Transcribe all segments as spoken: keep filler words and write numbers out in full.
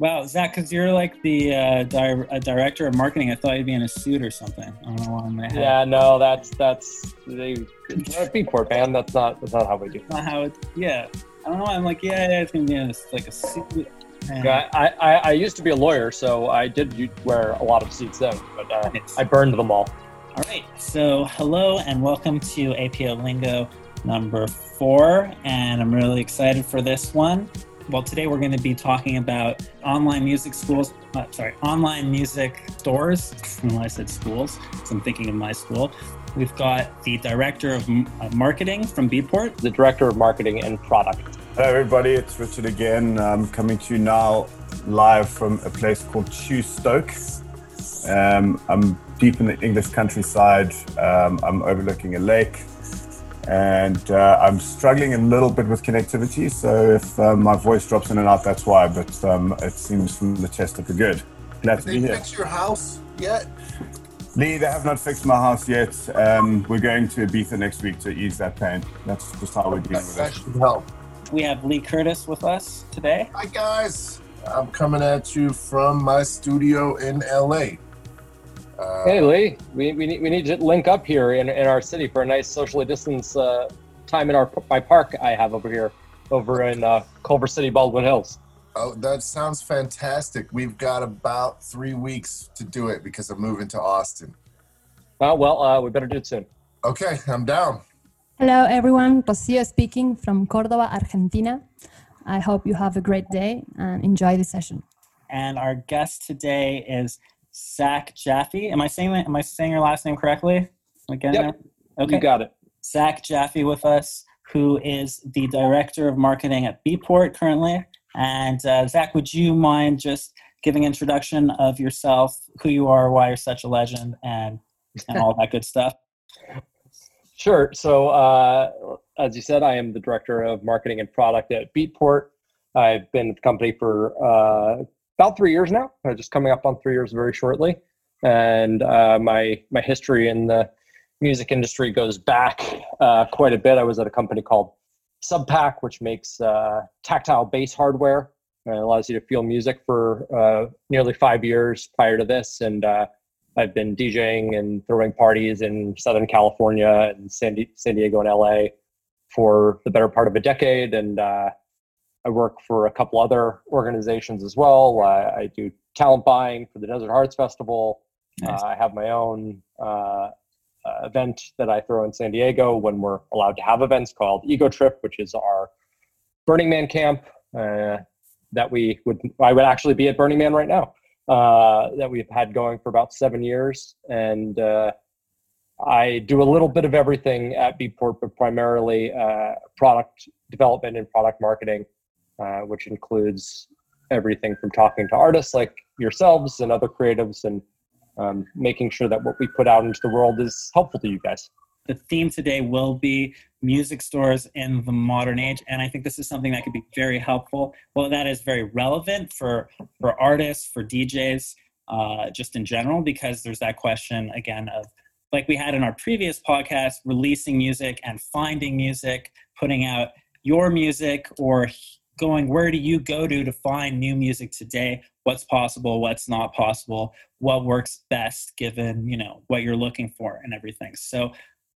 Wow, Zach, because you're like the uh, di- a director of marketing, I thought you'd be in a suit or something. I don't know why I'm gonna have. Yeah, no, that's that's the Beatport band. That's not that's not how we do. That's not how it. Yeah, I don't know. I'm like, yeah, yeah, it's gonna be in a, like a suit. Yeah, I, I, I used to be a lawyer, so I did wear a lot of suits then, but uh, nice. I burned them all. All right, so hello and welcome to A P O Lingo number four, and I'm really excited for this one. Well, today we're going to be talking about online music schools, uh, sorry, online music stores, unless I said schools, because I'm thinking of my school. We've got the director of, of marketing from Beatport. The director of marketing and product. Hey everybody, it's Richard again. I'm coming to you now live from a place called Chew Stoke. Um, I'm deep in the English countryside. Um, I'm overlooking a lake. And uh, I'm struggling a little bit with connectivity, so if uh, my voice drops in and out, that's why. But um, it seems from the chest of the good. Glad have to be here. Have they fixed your house yet? Lee, they have not fixed my house yet. Um, we're going to Ibiza next week to ease that pain. That's just how we're dealing with that it. That should help. We have Lee Curtis with us today. Hi guys, I'm coming at you from my studio in L A. Uh, hey Lee, we we need, we need to link up here in, in our city for a nice socially distanced uh, time in our my park I have over here, over in uh, Culver City, Baldwin Hills. Oh, that sounds fantastic. We've got about three weeks to do it because I'm moving to Austin. Oh, well, uh, we better do it soon. Okay, I'm down. Hello everyone, Rocío speaking from Córdoba, Argentina. I hope you have a great day and enjoy the session. And our guest today is Zach Jaffe. Am I saying am I saying your last name correctly? Again, yep. Okay. You got it. Zach Jaffe with us, who is the director of marketing at Beatport currently. And uh, Zach, would you mind just giving an introduction of yourself, who you are, why you're such a legend, and and all that good stuff? Sure. So, uh, as you said, I am the director of marketing and product at Beatport. I've been with the company for uh, about three years now, just coming up on three years very shortly. And uh, my my history in the music industry goes back uh, quite a bit. I was at a company called Subpack, which makes uh, tactile bass hardware and allows you to feel music for uh, nearly five years prior to this. And uh, I've been DJing and throwing parties in Southern California and San, Di- San Diego and L A for the better part of a decade. And uh, I work for a couple other organizations as well. Uh, I do talent buying for the Desert Hearts Festival. Nice. Uh, I have my own uh, uh, event that I throw in San Diego when we're allowed to have events called Ego Trip, which is our Burning Man camp uh, that we would, I would actually be at Burning Man right now, uh, that we've had going for about seven years. And uh, I do a little bit of everything at Beatport, but primarily uh, product development and product marketing. Uh, which includes everything from talking to artists like yourselves and other creatives and um, making sure that what we put out into the world is helpful to you guys. The theme today will be music stores in the modern age, and I think this is something that could be very helpful. Well, that is very relevant for, for artists, for D Js, uh, just in general, because there's that question, again, of like we had in our previous podcast, releasing music and finding music, putting out your music or going, where do you go to to find new music today? What's possible? What's not possible? What works best given, you know, what you're looking for and everything. So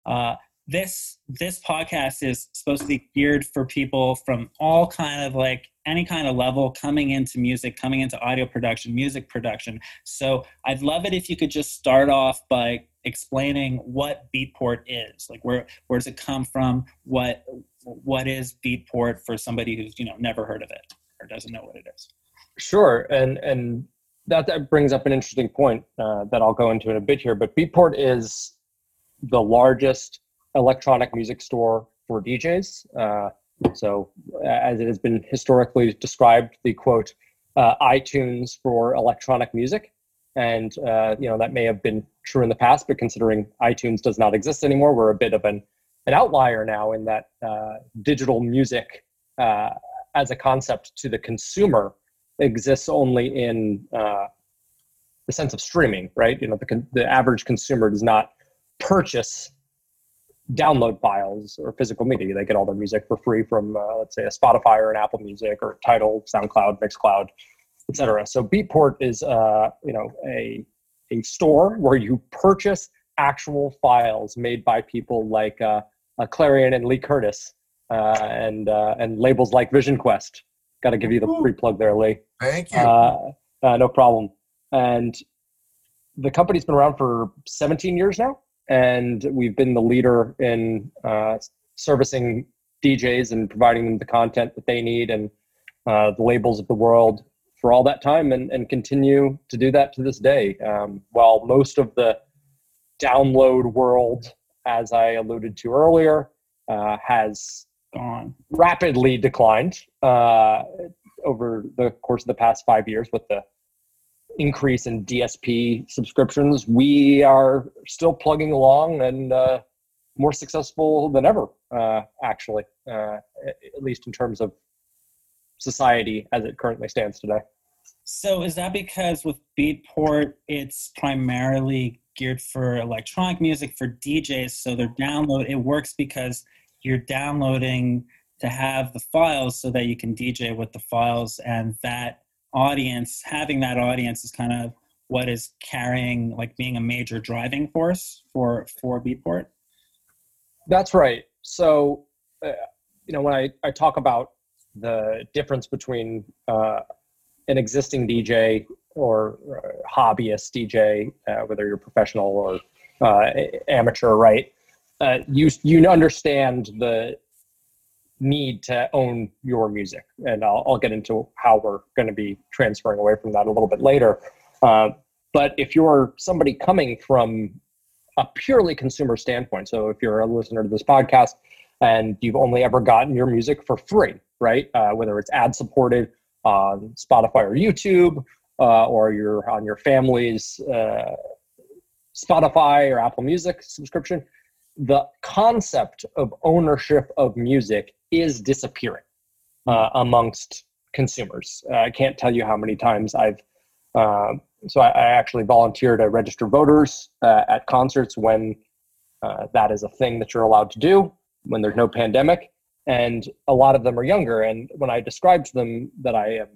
uh, this this podcast is supposed to be geared for people from all kind of like any kind of level coming into music, coming into audio production, music production. So I'd love it if you could just start off by explaining what Beatport is. Like where where does it come from? What what is Beatport for somebody who's, you know, never heard of it or doesn't know what it is? Sure. And and that, that brings up an interesting point uh, that I'll go into in a bit here. But Beatport is the largest electronic music store for D Js. Uh, so as it has been historically described, the quote, uh, iTunes for electronic music. And, uh, you know, that may have been true in the past, but considering iTunes does not exist anymore, we're a bit of an, an outlier now in that uh, digital music uh, as a concept to the consumer exists only in uh, the sense of streaming, right? You know, the, con- the average consumer does not purchase download files or physical media. They get all their music for free from, uh, let's say, a Spotify or an Apple Music or Tidal, SoundCloud, MixCloud, et cetera. So Beatport is, uh, you know, a a store where you purchase actual files made by people like uh, uh, Clarion and Lee Curtis uh, and uh, and labels like Vision Quest. Got to give you the free plug there, Lee. Thank you. Uh, uh, no problem. And the company's been around for seventeen years now, and we've been the leader in uh, servicing D Js and providing them the content that they need and uh, the labels of the world for all that time, and, and continue to do that to this day. Um, while most of the download world, as I alluded to earlier, uh, has gone rapidly declined uh, over the course of the past five years with the increase in D S P subscriptions, we are still plugging along and uh, more successful than ever, uh, actually, uh, at least in terms of society as it currently stands today. So is that because with Beatport, it's primarily geared for electronic music, for D Js, so their download, it works because you're downloading to have the files so that you can D J with the files, and that audience, having that audience is kind of what is carrying, like being a major driving force for, for Beatport? That's right. So, uh, you know, when I, I talk about the difference between uh, an existing D J or uh, hobbyist D J, uh, whether you're professional or uh, amateur, right? Uh, you you understand the need to own your music, and I'll, I'll get into how we're going to be transferring away from that a little bit later. Uh, but if you're somebody coming from a purely consumer standpoint, so if you're a listener to this podcast and you've only ever gotten your music for free, right? Uh, whether it's ad supported on Spotify or YouTube, uh, or you're on your family's uh, Spotify or Apple Music subscription, the concept of ownership of music is disappearing uh, amongst consumers. Uh, I can't tell you how many times I've, uh, so I, I actually volunteer to register voters uh, at concerts when uh, that is a thing that you're allowed to do when there's no pandemic. And a lot of them are younger. And when I describe to them that I am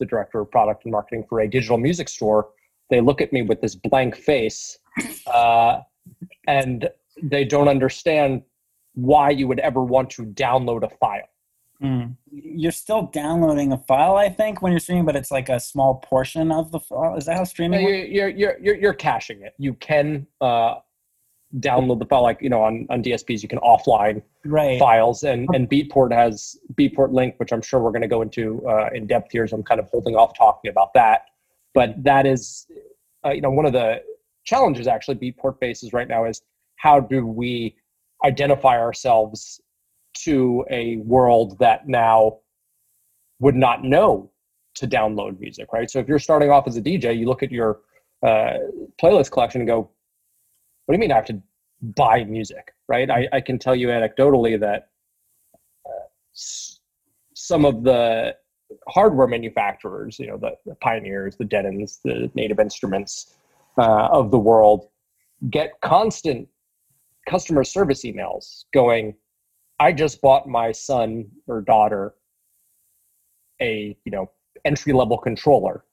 the director of product and marketing for a digital music store, they look at me with this blank face uh, and they don't understand why you would ever want to download a file. Mm. You're still downloading a file, I think, when you're streaming, but it's like a small portion of the file. Is that how streaming works? You're, you're, you're, you're caching it. You can uh, download the file, like, you know, on, on D S Ps, you can offline right. files. And, and Beatport has Beatport Link, which I'm sure we're going to go into uh, in depth here, so I'm kind of holding off talking about that. But that is, uh, you know, one of the challenges, actually, Beatport faces right now is, how do we identify ourselves to a world that now would not know to download music, right? So if you're starting off as a D J, you look at your uh, playlist collection and go, what do you mean I have to buy music, right? I, I can tell you anecdotally that uh, s- some of the hardware manufacturers, you know, the, the Pioneers, the Denons, the Native Instruments uh, of the world, get constant customer service emails going, I just bought my son or daughter a, you know, entry-level controller.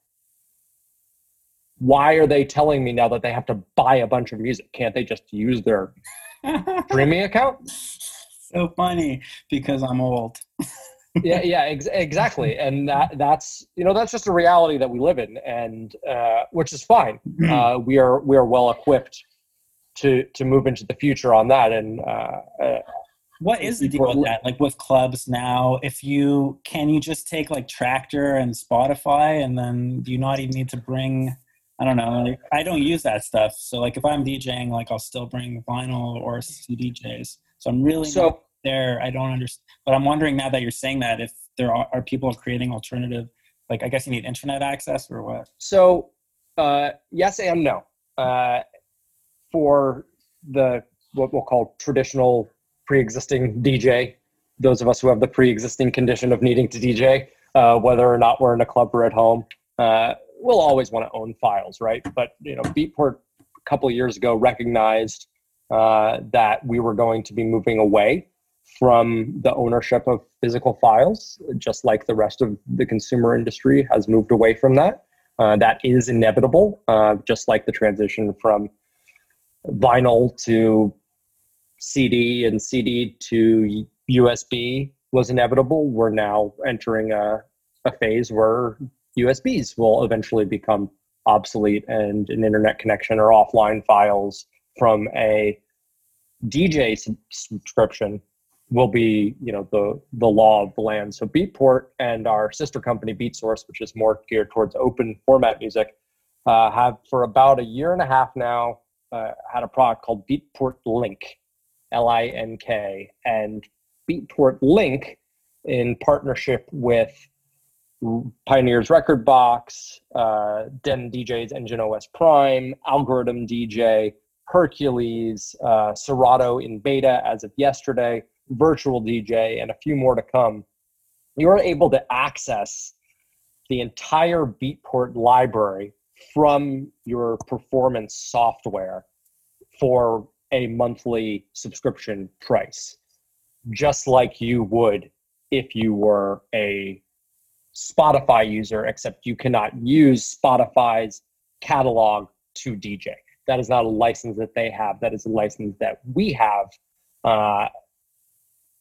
Why are they telling me now that they have to buy a bunch of music? Can't they just use their streaming account? So funny, because I'm old. yeah, yeah, ex- exactly. And that, that's, you know, that's just a reality that we live in, and uh, which is fine. Uh, we are we are well equipped to to move into the future on that. And uh, uh, what is the deal with that? Like with clubs now, if you can you just take like Tractor and Spotify, and then do you not even need to bring? I don't know. Like, I don't use that stuff. So like if I'm DJing, like I'll still bring vinyl or C D Js. So I'm really so, not there. I don't understand. But I'm wondering now that you're saying that, if there are, are people creating alternative, like I guess you need internet access or what? So uh, yes and no. Uh, For the what we'll call traditional pre-existing D J, those of us who have the pre-existing condition of needing to D J, uh, whether or not we're in a club or at home, uh, we'll always want to own files, right? But you know, Beatport a couple of years ago recognized uh, that we were going to be moving away from the ownership of physical files, just like the rest of the consumer industry has moved away from that. Uh, that is inevitable, uh, just like the transition from vinyl to C D and C D to U S B was inevitable. We're now entering a, a phase where U S Bs will eventually become obsolete, and an internet connection or offline files from a D J subscription will be, you know, the the law of the land. So Beatport and our sister company BeatSource, which is more geared towards open format music, uh, have for about a year and a half now uh, had a product called Beatport Link, L I N K, and Beatport Link, in partnership with Pioneer's Rekordbox, uh, Dem D J's Engine O S Prime, Algoriddim djay, Hercules, uh, Serato in beta as of yesterday, Virtual D J, and a few more to come. You're able to access the entire Beatport library from your performance software for a monthly subscription price, just like you would if you were a Spotify user, except you cannot use Spotify's catalog to D J. That is not a license that they have. That is a license that we have, uh,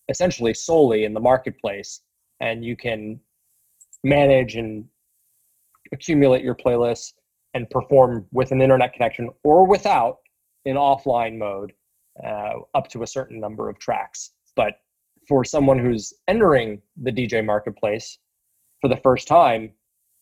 essentially solely in the marketplace, and you can manage and accumulate your playlists and perform with an internet connection or without, in offline mode, uh, up to a certain number of tracks. But for someone who's entering the D J marketplace for the first time,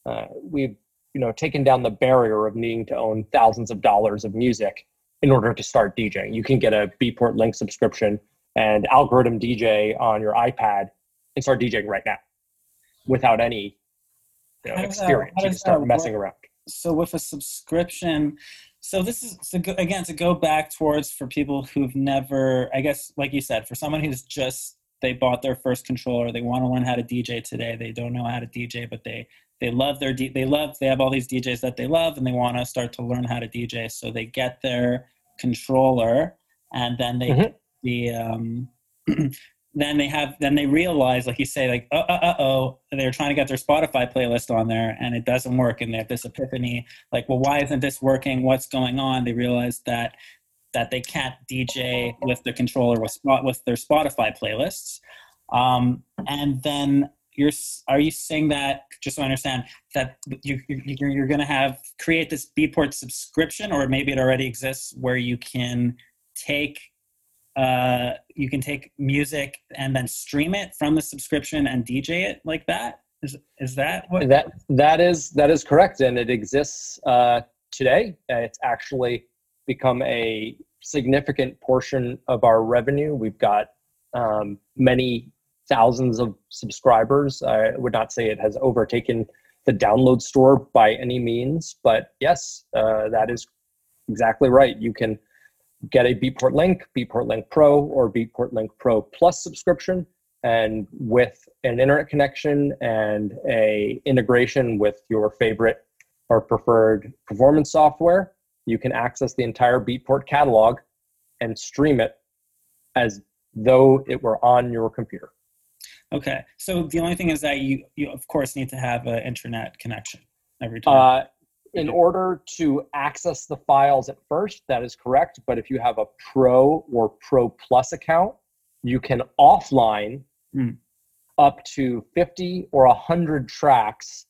uh, we've you know taken down the barrier of needing to own thousands of dollars of music in order to start DJing. You can get a Beatport Link subscription and Algoriddim djay on your iPad and start DJing right now without any you know, experience. That, you can start messing work? around. So with a subscription, so this is, so go, again, to go back towards, for people who've never, I guess, like you said, for someone who's just, they bought their first controller, they want to learn how to D J today, they don't know how to D J, but they, they love their, they love, they have all these D Js that they love, and they want to start to learn how to D J. So they get their controller, and then they, mm-hmm. the, um, then they have, then they realize, like you say, like, uh, uh, oh, they're trying to get their Spotify playlist on there and it doesn't work. And they have this epiphany, like, well, why isn't this working? What's going on? They realize that, that they can't D J with the controller with with their Spotify playlists. Um, and then you're, are you saying that, just so I understand, that you, you're, you're going to have, create this Beatport subscription, or maybe it already exists, where you can take, uh you can take music and then stream it from the subscription and D J it like that? Is is that what that that is that is correct, and it exists uh today. It's actually become a significant portion of our revenue. We've got um many thousands of subscribers. I would not say it has overtaken the download store by any means, but yes, uh that is exactly right. You can get a Beatport Link, Beatport Link Pro, or Beatport Link Pro Plus subscription, and with an internet connection and a integration with your favorite or preferred performance software, you can access the entire Beatport catalog and stream it as though it were on your computer. Okay, so the only thing is that you, you of course, need to have an internet connection every time. Uh, In order to access the files at first, that is correct. But if you have a Pro or Pro Plus account, you can offline mm. up to fifty or one hundred tracks,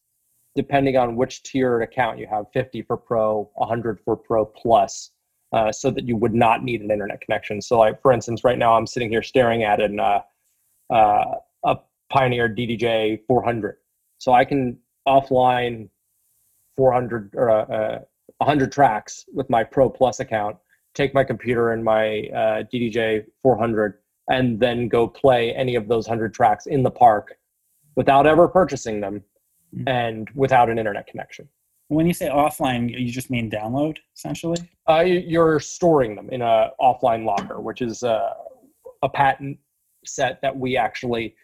depending on which tiered account you have, fifty for Pro, one hundred for Pro Plus, uh, so that you would not need an internet connection. So, like, for instance, right now I'm sitting here staring at an, uh, uh, a Pioneer D D J four hundred. So I can offline four hundred or uh, one hundred tracks with my Pro Plus account, take my computer and my uh, D D J four hundred, and then go play any of those one hundred tracks in the park without ever purchasing them, mm-hmm. and without an internet connection. When you say offline, you just mean download, essentially? Uh, you're storing them in an offline locker, which is uh, a patent set that we actually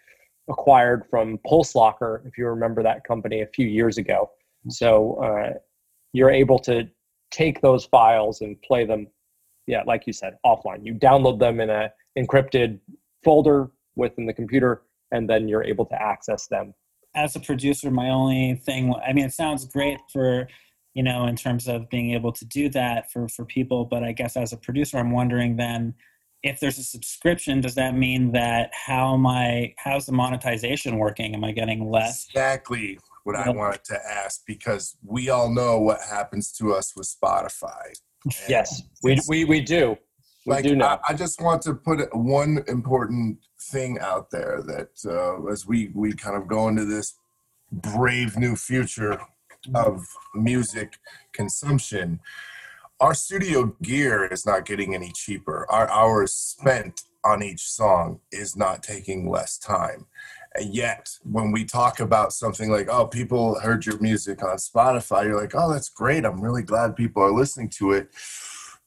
acquired from Pulse Locker, if you remember that company, a few years ago. So uh, you're able to take those files and play them, yeah, like you said, offline. You download them in a encrypted folder, within the computer, and then you're able to access them. As a producer, my only thing, I mean, it sounds great for, you know, in terms of being able to do that for, for people, but I guess as a producer, I'm wondering then, if there's a subscription, does that mean that how am I, how's the monetization working? Am I getting less? Exactly what I wanted to ask, because we all know what happens to us with Spotify. Yes, we we we do. We like, do know. I, I just want to put one important thing out there that uh, as we, we kind of go into this brave new future of music consumption, our studio gear is not getting any cheaper. Our hours spent on each song is not taking less time. And yet, when we talk about something like, oh, people heard your music on Spotify, you're like, oh, that's great. I'm really glad people are listening to it.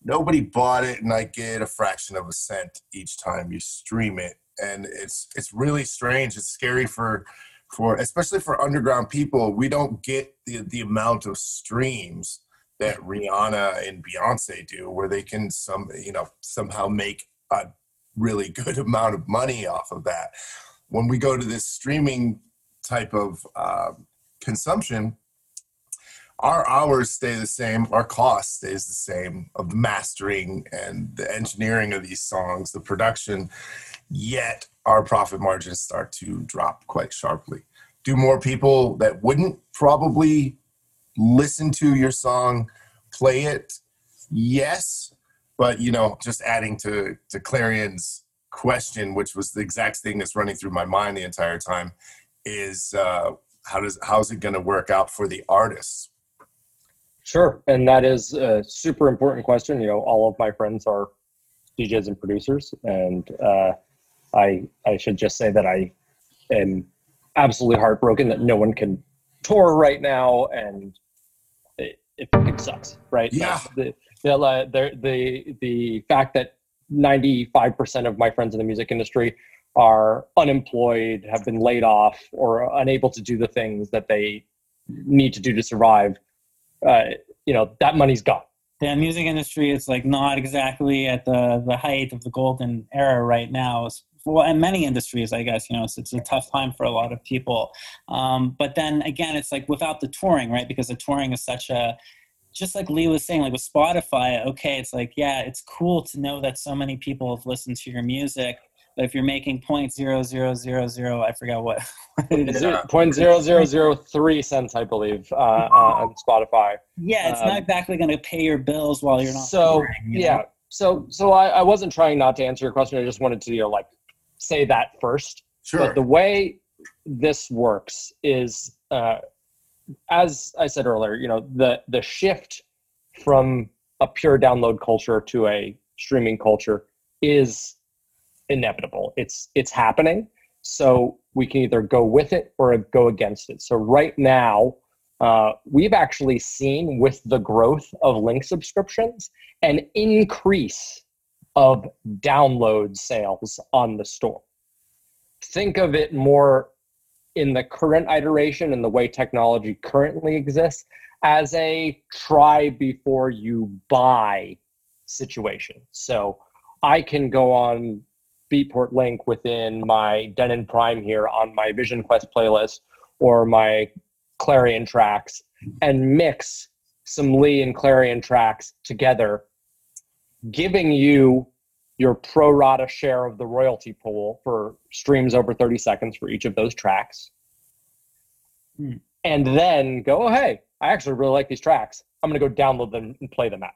Nobody bought it, and I get a fraction of a cent each time you stream it. And it's it's really strange. It's scary for, for especially for underground people. We don't get the, the amount of streams that Rihanna and Beyonce do, where they can some you know somehow make a really good amount of money off of that. When we go to this streaming type of uh, consumption, our hours stay the same, our cost stays the same of the mastering and the engineering of these songs, the production, yet our profit margins start to drop quite sharply. Do more people that wouldn't probably listen to your song, play it? Yes, but you know, just adding to, to Clarion's question, which was the exact thing that's running through my mind the entire time, is uh, how does how's it going to work out for the artists? Sure, and that is a super important question. You know, all of my friends are D Js and producers, and uh, I I should just say that I am absolutely heartbroken that no one can tour right now, and It, it fucking sucks, right? Yeah. The the, the the the fact that ninety-five percent of my friends in the music industry are unemployed, have been laid off, or unable to do the things that they need to do to survive. Uh, you know, that money's gone. The music industry is like not exactly at the the height of the golden era right now. It's, well, in many industries, I guess, you know, it's, it's a tough time for a lot of people. Um, but then again, it's like without the touring, right? Because the touring is such a, just like Lee was saying, like with Spotify, okay, it's like, yeah, it's cool to know that so many people have listened to your music, but if you're making zero point zero zero zero zero, I forgot what. zero point zero zero zero three cents, I believe, uh, uh, on Spotify. Yeah, it's um, not exactly going to pay your bills while you're not so, touring. You yeah. Know? So, so I, I wasn't trying not to answer your question. I just wanted to, you know, like, say that first. Sure. But the way this works is, uh, as I said earlier, you know, the, the shift from a pure download culture to a streaming culture is inevitable. It's, it's happening. So we can either go with it or go against it. So right now, uh, we've actually seen with the growth of link subscriptions an increase of download sales on the store. Think of it more in the current iteration and the way technology currently exists as a try before you buy situation. So I can go on Beatport Link within my Denon Prime here on my Vision Quest playlist or my Clarion tracks and mix some Lee and Clarion tracks together, giving you your pro rata share of the royalty pool for streams over thirty seconds for each of those tracks. Mm. And then go, oh, hey, I actually really like these tracks. I'm going to go download them and play them out.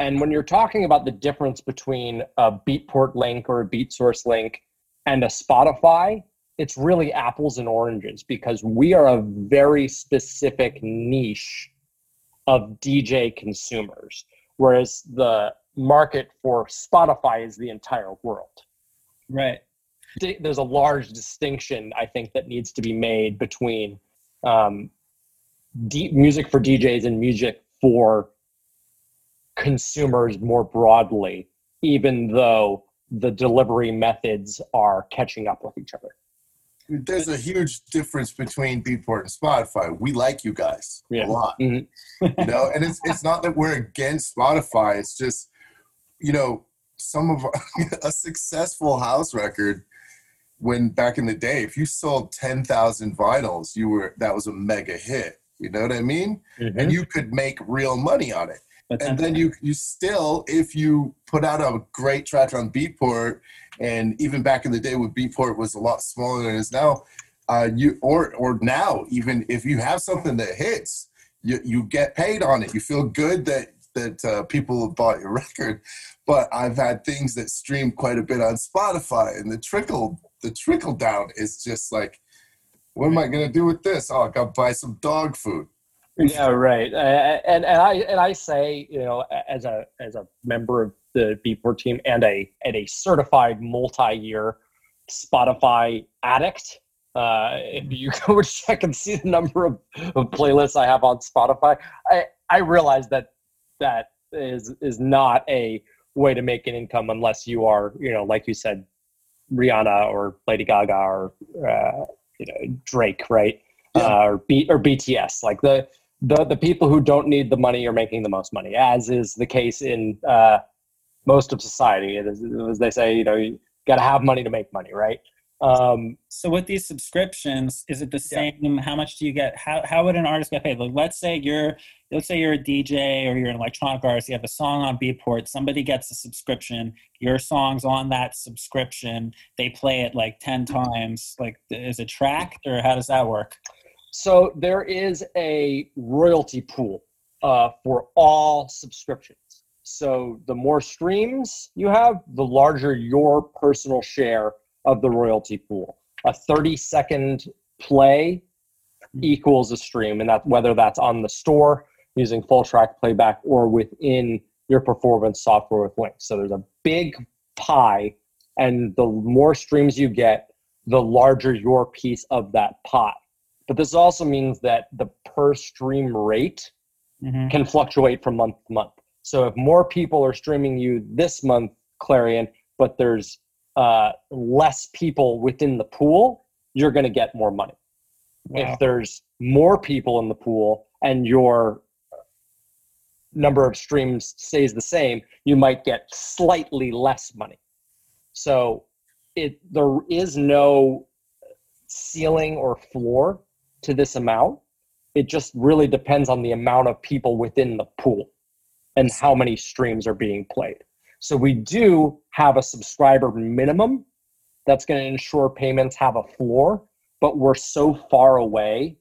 And when you're talking about the difference between a Beatport link or a BeatSource link and a Spotify, it's really apples and oranges because we are a very specific niche of D J consumers, whereas the market for Spotify is the entire world. Right. There's a large distinction, I think, that needs to be made between um, D- music for D Js and music for consumers more broadly, even though the delivery methods are catching up with each other. There's a huge difference between Beatport and Spotify. We like you guys yeah. a lot, mm-hmm. you know, and it's it's not that we're against Spotify. It's just, you know, some of our, a successful house record when back in the day, if you sold ten thousand vinyls, you were that was a mega hit. You know what I mean? Mm-hmm. And you could make real money on it. That's and then you you still, if you put out a great track on Beatport, and even back in the day when Beatport was a lot smaller than it is now, uh, you or or now, even if you have something that hits, you, you get paid on it. You feel good that, that uh, people have bought your record. But I've had things that stream quite a bit on Spotify, and the trickle the trickle down is just like, what am I going to do with this? Oh, I got to buy some dog food. Yeah, right. Uh, and and I and I say, you know, as a as a member of the Beatport team and a and a certified multi-year Spotify addict. Uh, if you go and check and see the number of, of playlists I have on Spotify, I, I realize that that is is not a way to make an income unless you are, you know, like you said, Rihanna or Lady Gaga or uh, you know, Drake, right? Yeah. Uh, or B or B T S, like the. The the people who don't need the money are making the most money, as is the case in uh, most of society. It is, as they say, you know, you got to have money to make money, right? Um, so with these subscriptions, is it the same? Yeah. How much do you get? How how would an artist get paid? Like, let's say you're let's say you're a D J or you're an electronic artist. You have a song on Beatport. Somebody gets a subscription. Your song's on that subscription. They play it like ten times. Like, is it tracked or how does that work? So there is a royalty pool uh, for all subscriptions. So the more streams you have, the larger your personal share of the royalty pool. A thirty-second play equals a stream, and that whether that's on the store using full track playback or within your performance software with links. So there's a big pie, and the more streams you get, the larger your piece of that pie. But this also means that the per stream rate mm-hmm. can fluctuate from month to month. So if more people are streaming you this month, Clarion, but there's uh, less people within the pool, you're going to get more money. Wow. If there's more people in the pool and your number of streams stays the same, you might get slightly less money. So it there is no ceiling or floor to this amount. It just really depends on the amount of people within the pool and how many streams are being played. So we do have a subscriber minimum that's going to ensure payments have a floor, but we're so far away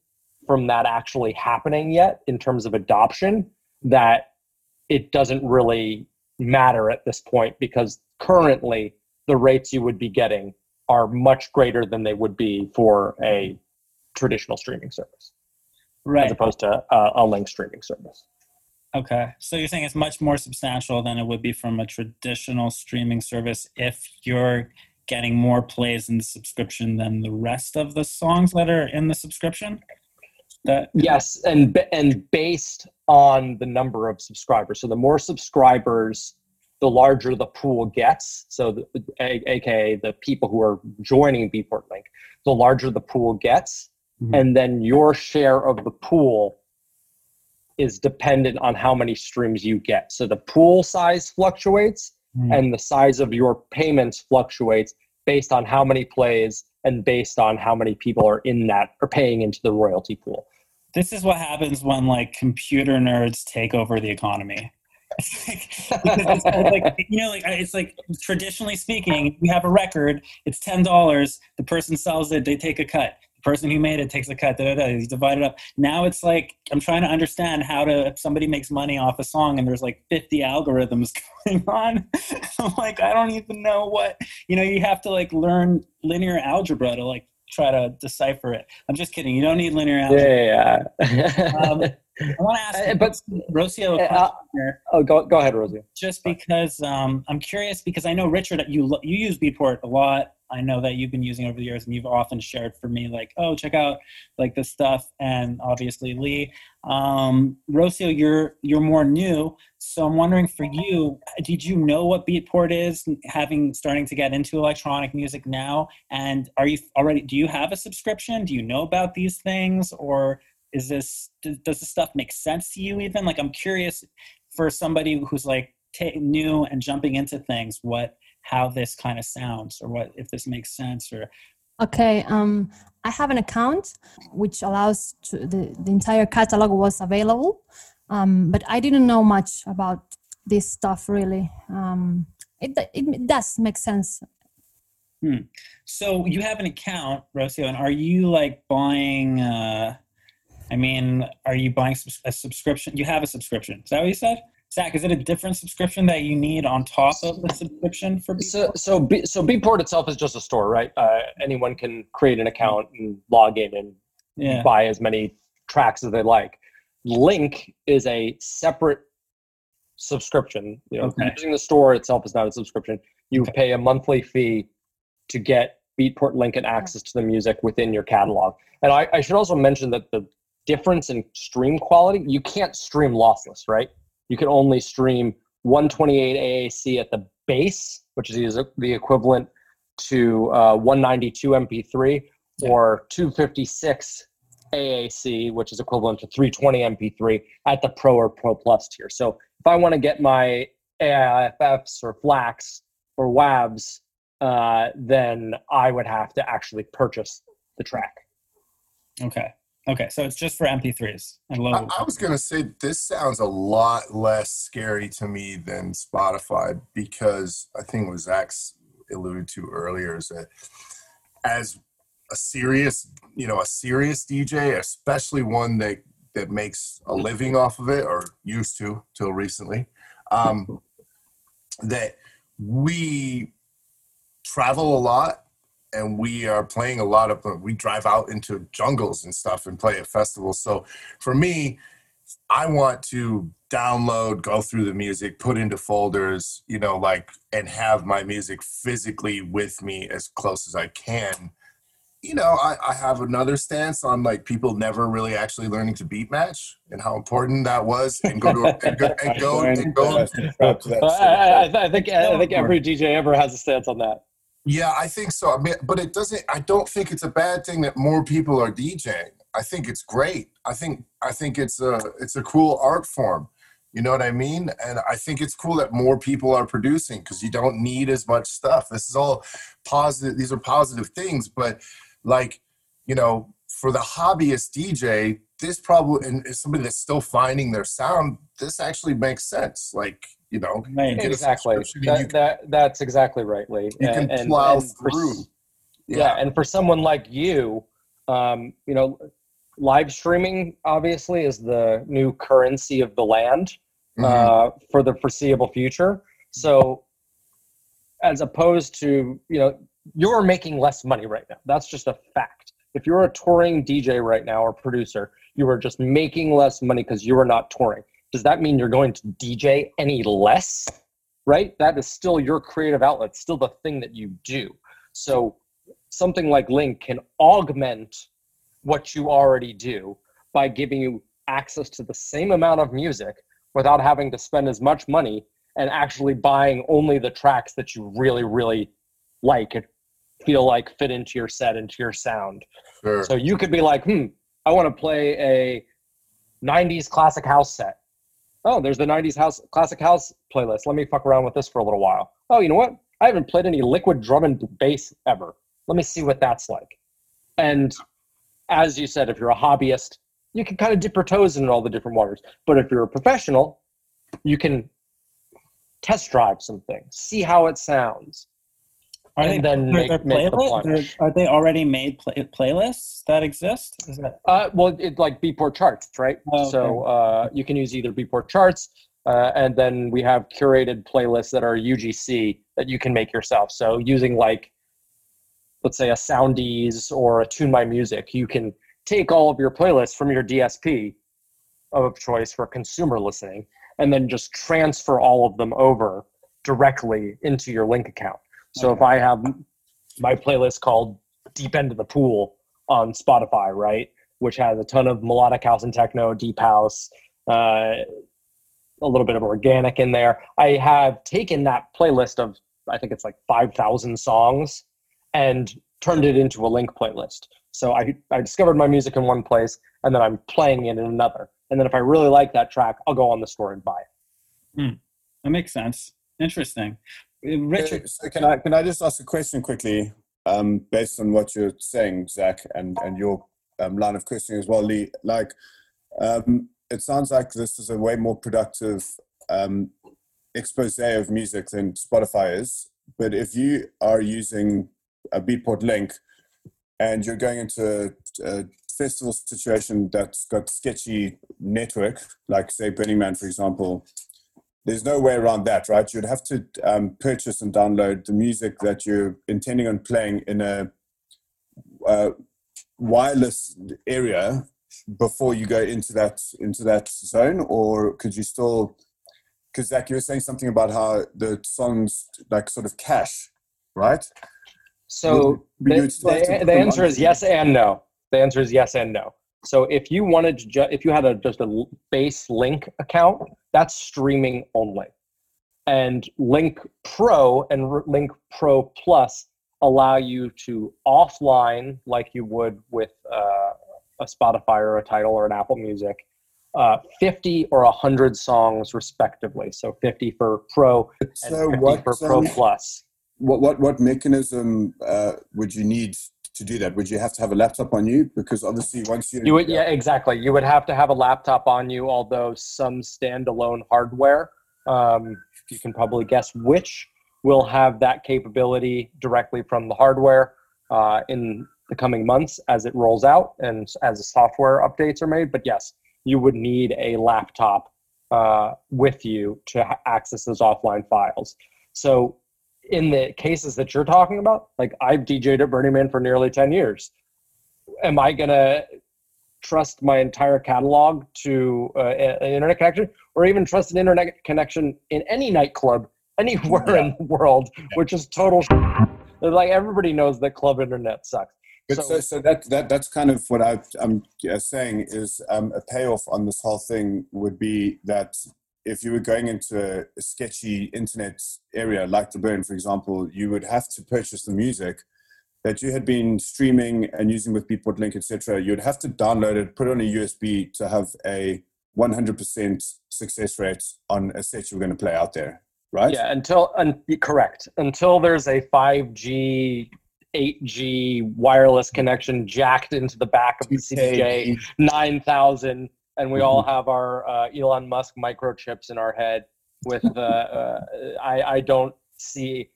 from that actually happening yet in terms of adoption that it doesn't really matter at this point, because currently the rates you would be getting are much greater than they would be for a traditional streaming service, right? As opposed to a, a link streaming service. Okay, so you're saying it's much more substantial than it would be from a traditional streaming service if you're getting more plays in the subscription than the rest of the songs that are in the subscription? That- yes, and and based on the number of subscribers. So the more subscribers, the larger the pool gets. So the, aka the people who are joining Beatport Link, the larger the pool gets. Mm-hmm. And then your share of the pool is dependent on how many streams you get. So the pool size fluctuates mm-hmm. and the size of your payments fluctuates based on how many plays and based on how many people are in that or paying into the royalty pool. This is what happens when like computer nerds take over the economy. It's like, because it's like, you know, like it's like traditionally speaking, you have a record, it's ten dollars, the person sells it, they take a cut. The person who made it takes a cut, da, da, da, he's divided up. Now it's like, I'm trying to understand how to, if somebody makes money off a song and there's like fifty algorithms going on, I'm like, I don't even know what, you know, you have to like learn linear algebra to like try to decipher it. I'm just kidding. You don't need linear algebra. Yeah, yeah, yeah. um, I want to ask, uh, but Rocío, a question uh, here. Oh, go go ahead, Rocío. Just because um, I'm curious, because I know Richard, you you use Beatport a lot. I know that you've been using it over the years, and you've often shared for me, like, oh, check out like this stuff, and obviously Lee, um, Rocío, you're you're more new, so I'm wondering for you, did you know what Beatport is, having starting to get into electronic music now, and are you already? Do you have a subscription? Do you know about these things, or is this, does this stuff make sense to you even? Like, I'm curious for somebody who's like t- new and jumping into things, what how this kind of sounds, or what, if this makes sense, or... Okay, um, I have an account which allows to the, the entire catalog was available, um, but I didn't know much about this stuff really. Um, it, it does make sense. Hmm. So you have an account, Rocío, and are you like buying, uh, I mean, are you buying a subscription? You have a subscription. Is that what you said? Zach, is it a different subscription that you need on top of the subscription for Beatport? So, so, B, so Beatport itself is just a store, right? Uh, anyone can create an account and log in and yeah. buy as many tracks as they like. Link is a separate subscription. You know, okay. Using the store itself is not a subscription. You okay. pay a monthly fee to get Beatport Link and access to the music within your catalog. And I, I should also mention that the difference in stream quality, you can't stream lossless, right? You can only stream one twenty-eight A A C at the base, which is the equivalent to uh, one ninety-two M P three, or two fifty-six A A C, which is equivalent to three twenty M P three at the Pro or Pro Plus tier. So if I want to get my A I F Fs or FLACs or W A Vs, uh, then I would have to actually purchase the track. Okay. Okay, so it's just for M P threes. And low. I, I was going to say, this sounds a lot less scary to me than Spotify, because I think what Zach alluded to earlier is that as a serious, you know, a serious D J, especially one that, that makes a living off of it, or used to till recently, um, that we travel a lot. And we are playing a lot of, we drive out into jungles and stuff and play at festivals. So for me, I want to download, go through the music, put into folders, you know, like, and have my music physically with me as close as I can. You know, I, I have another stance on like people never really actually learning to beat match and how important that was, and go to and go and go. and go and go to that I, I, I think I think every D J ever has a stance on that. Yeah, I think so. I mean, but it doesn't, I don't think it's a bad thing that more people are DJing. I think it's great. I think I think it's a it's a cool art form. You know what I mean? And I think it's cool that more people are producing, because you don't need as much stuff. This is all positive. These are positive things. But like, you know, for the hobbyist D J, this probably, and somebody that's still finding their sound, this actually makes sense. Like, you know, right. you exactly. That, you can, that that's exactly right, Lee. You and, can plow and, and through. For, yeah. yeah, and for someone like you, um, you know, live streaming obviously is the new currency of the land mm-hmm. uh, for the foreseeable future. So, as opposed to, you know, you're making less money right now. That's just a fact. If you're a touring D J right now or producer, you are just making less money because you are not touring. Does that mean you're going to D J any less, right? That is still your creative outlet, still the thing that you do. So something like Link can augment what you already do by giving you access to the same amount of music without having to spend as much money, and actually buying only the tracks that you really, really like and feel like fit into your set, into your sound. Sure. So you could be like, hmm, I want to play a nineties classic house set. Oh, there's the nineties house classic house playlist. Let me fuck around with this for a little while. Oh, you know what? I haven't played any liquid drum and bass ever. Let me see what that's like. And as you said, if you're a hobbyist, you can kind of dip your toes in all the different waters. But if you're a professional, you can test drive something, see how it sounds, are and they, then make, make the plunge. Are they already made play, playlists that exist? Is that- uh, well, it like Beatport charts, right? Oh, so okay. uh, you can use either Beatport charts, uh, and then we have curated playlists that are U G C that you can make yourself. So using like, let's say a Soundees or a Tune My Music, you can take all of your playlists from your D S P of choice for consumer listening, and then just transfer all of them over directly into your Link account. So okay. if I have my playlist called Deep End of the Pool on Spotify, right, which has a ton of melodic house and techno, deep house, uh, a little bit of organic in there, I have taken that playlist of, I think it's like five thousand songs, and turned it into a Link playlist. So I, I discovered my music in one place, and then I'm playing it in another. And then if I really like that track, I'll go on the store and buy it. Hmm. That makes sense. Interesting. Richard, so can I can I just ask a question quickly, um, based on what you're saying, Zach, and and your um, line of questioning as well, Lee? Like, um, it sounds like this is a way more productive um, expose of music than Spotify is. But if you are using a Beatport link and you're going into a, a festival situation that's got sketchy network, like say Burning Man, for example. There's no way around that, right? You'd have to um, purchase and download the music that you're intending on playing in a uh, wireless area before you go into that into that zone, or could you still? Because Zach, you were saying something about how the songs like sort of cache, right? So you, you the, the, the answer on. is yes and no. The answer is yes and no. So if you wanted to, ju- if you had a, just a base Link account, that's streaming only. And Link Pro and R- Link Pro Plus allow you to offline, like you would with uh, a Spotify or a Tidal or an Apple Music, uh, fifty or one hundred songs respectively. So fifty for Pro and so fifty what, for Pro um, Plus. What what what mechanism uh, would you need to do that? Would you have to have a laptop on you? Because obviously once you... you would, yeah, exactly. You would have to have a laptop on you, although some standalone hardware, um, you can probably guess which, will have that capability directly from the hardware uh, in the coming months as it rolls out and as the software updates are made. But yes, you would need a laptop uh, with you to ha- access those offline files. So in the cases that you're talking about, like I've D J'd at Burning Man for nearly ten years. Am I going to trust my entire catalog to uh, an internet connection, or even trust an internet connection in any nightclub anywhere yeah. in the world, yeah. which is total sh- Like everybody knows that club internet sucks. But so, so, so that, that that's kind of what I've, I'm yeah, saying is um, a payoff on this whole thing would be that if you were going into a sketchy internet area like the Burn, for example, you would have to purchase the music that you had been streaming and using with Beatport Link, et cetera. You'd have to download it, put it on a U S B to have a one hundred percent success rate on a set you were going to play out there, right? Yeah, until un- correct. Until there's a five G, eight G wireless connection jacked into the back of the C D J, nine thousand... And we all have our uh, Elon Musk microchips in our head. With uh, uh, I, I don't see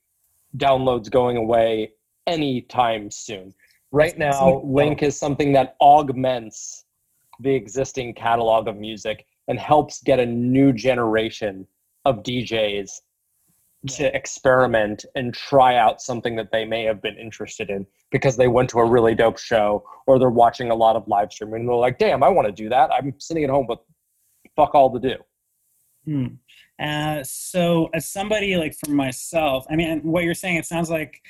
downloads going away anytime soon. Right now, Link is something that augments the existing catalog of music and helps get a new generation of D Js to experiment and try out something that they may have been interested in because they went to a really dope show or they're watching a lot of live streaming and they're like, damn, I want to do that. I'm sitting at home with fuck all to do. Hmm. Uh, so as somebody like for myself, I mean, what you're saying, it sounds like,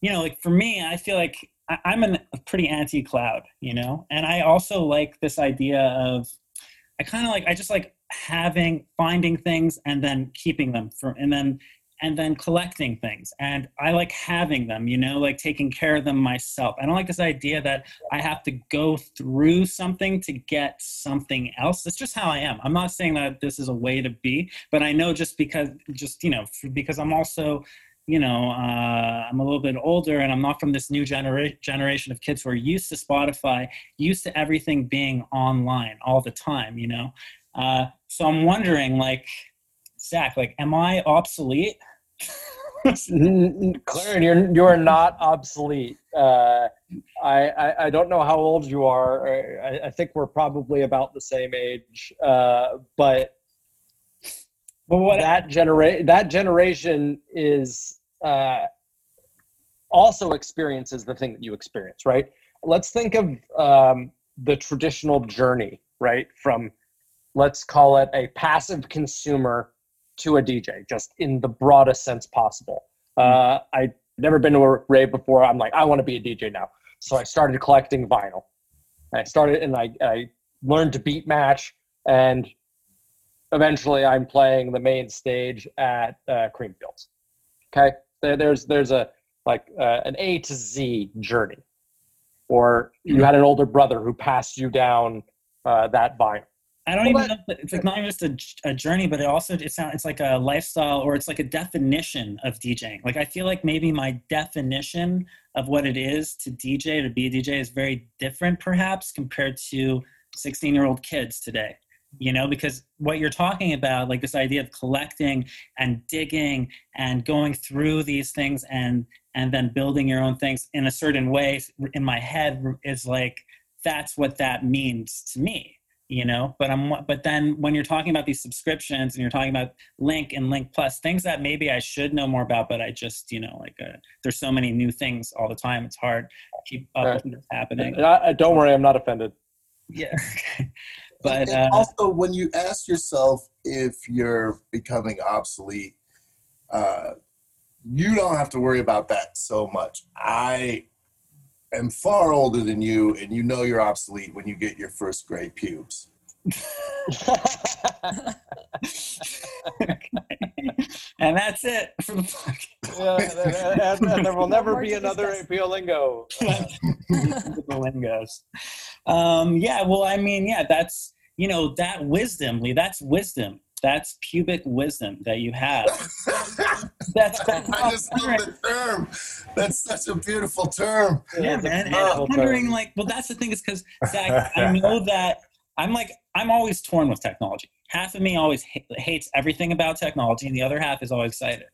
you know, like for me, I feel like I- I'm an, a pretty anti-cloud, you know? And I also like this idea of, I kind of like, I just like having, finding things and then keeping them from, and then and then collecting things. And I like having them, you know, like taking care of them myself. I don't like this idea that I have to go through something to get something else. That's just how I am. I'm not saying that this is a way to be, but I know just because, just, you know, because I'm also, you know, uh, I'm a little bit older and I'm not from this new genera- generation of kids who are used to Spotify, used to everything being online all the time, you know? Uh, so I'm wondering, like, Zach, like, am I obsolete? Clarion, you're you're not obsolete. Uh, I, I I don't know how old you are. I, I think we're probably about the same age. Uh, but but what that genera- that generation is uh, also experiences the thing that you experience, right? Let's think of um, the traditional journey, right? From let's call it a passive consumer to a D J, just in the broadest sense possible. Uh, I'd never been to a rave before. I'm like, I want to be a D J now. So I started collecting vinyl. I started and I, I learned to beat match. And eventually I'm playing the main stage at uh, Creamfields. Okay. There, there's there's a like uh, an A to Z journey. Or you had an older brother who passed you down uh, that vinyl. I don't well, even know, it's like not even just a, a journey, but it also, it's not, it's like a lifestyle, or it's like a definition of DJing. Like, I feel like maybe my definition of what it is to D J, to be a D J, is very different perhaps compared to sixteen year old kids today, you know, because what you're talking about, like this idea of collecting and digging and going through these things and, and then building your own things in a certain way in my head is like, that's what that means to me. You know, but I'm, but then when you're talking about these subscriptions and you're talking about Link and Link Plus, things that maybe I should know more about, but I just, you know, like uh, there's so many new things all the time. It's hard to keep up right. with what's happening. And I, don't worry, I'm not offended. Yeah. But uh, also, when you ask yourself if you're becoming obsolete, uh, you don't have to worry about that so much. I I'm far older than you, and you know you're obsolete when you get your first gray pubes. Okay. And that's it for the podcast. Yeah, and, and there will never be another A P O Lingo. Uh, lingos. Um, yeah, well, I mean, yeah, that's, you know, that wisdom, Lee, that's wisdom. That's pubic wisdom that you have. That's, that's I just love the term. That's such a beautiful term. Yeah, man. And I'm wondering, like, well, that's the thing is because, Zach, I know that I'm like, I'm always torn with technology. Half of me always ha- hates everything about technology, and the other half is always excited.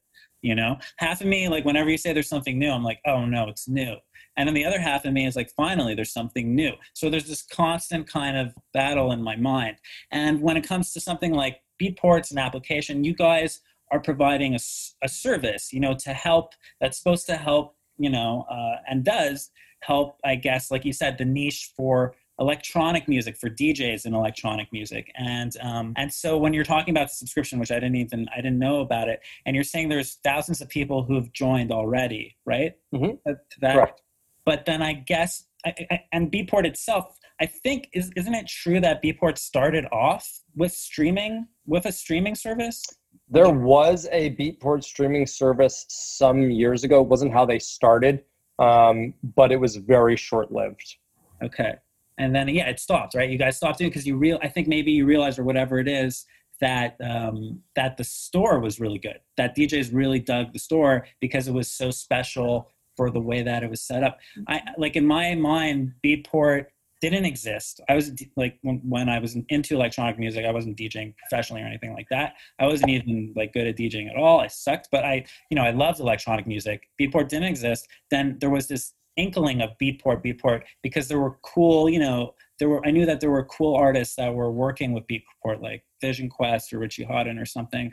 You know, half of me, like, whenever you say there's something new, I'm like, oh no, it's new. And then the other half of me is like, finally, there's something new. So there's this constant kind of battle in my mind. And when it comes to something like Beatport's an application, you guys are providing a, a service, you know, to help, that's supposed to help, you know, uh, and does help, I guess, like you said, the niche for electronic music, for D Js in electronic music. And um, and so when you're talking about the subscription, which I didn't even, I didn't know about it, and you're saying there's thousands of people who've joined already, right? Mm-hmm. That, that, Correct. But then I guess, I, I, and Beatport itself, I think, is, isn't it true that Beatport started off with streaming, with a streaming service? There was a Beatport streaming service some years ago. It wasn't how they started, um, but it was very short-lived. Okay. And then, yeah, it stopped, right? You guys stopped doing it because you real. I think maybe you realized, or whatever it is, that um, that the store was really good, that D Js really dug the store because it was so special for the way that it was set up. I like, in my mind, Beatport didn't exist. I was like, when, when I was into electronic music, I wasn't DJing professionally or anything like that. I wasn't even like good at DJing at all. I sucked, but I, you know, I loved electronic music. Beatport didn't exist. Then there was this inkling of Beatport, Beatport, because there were cool, you know, there were, I knew that there were cool artists that were working with Beatport, like Vision Quest or Richie Hodden or something,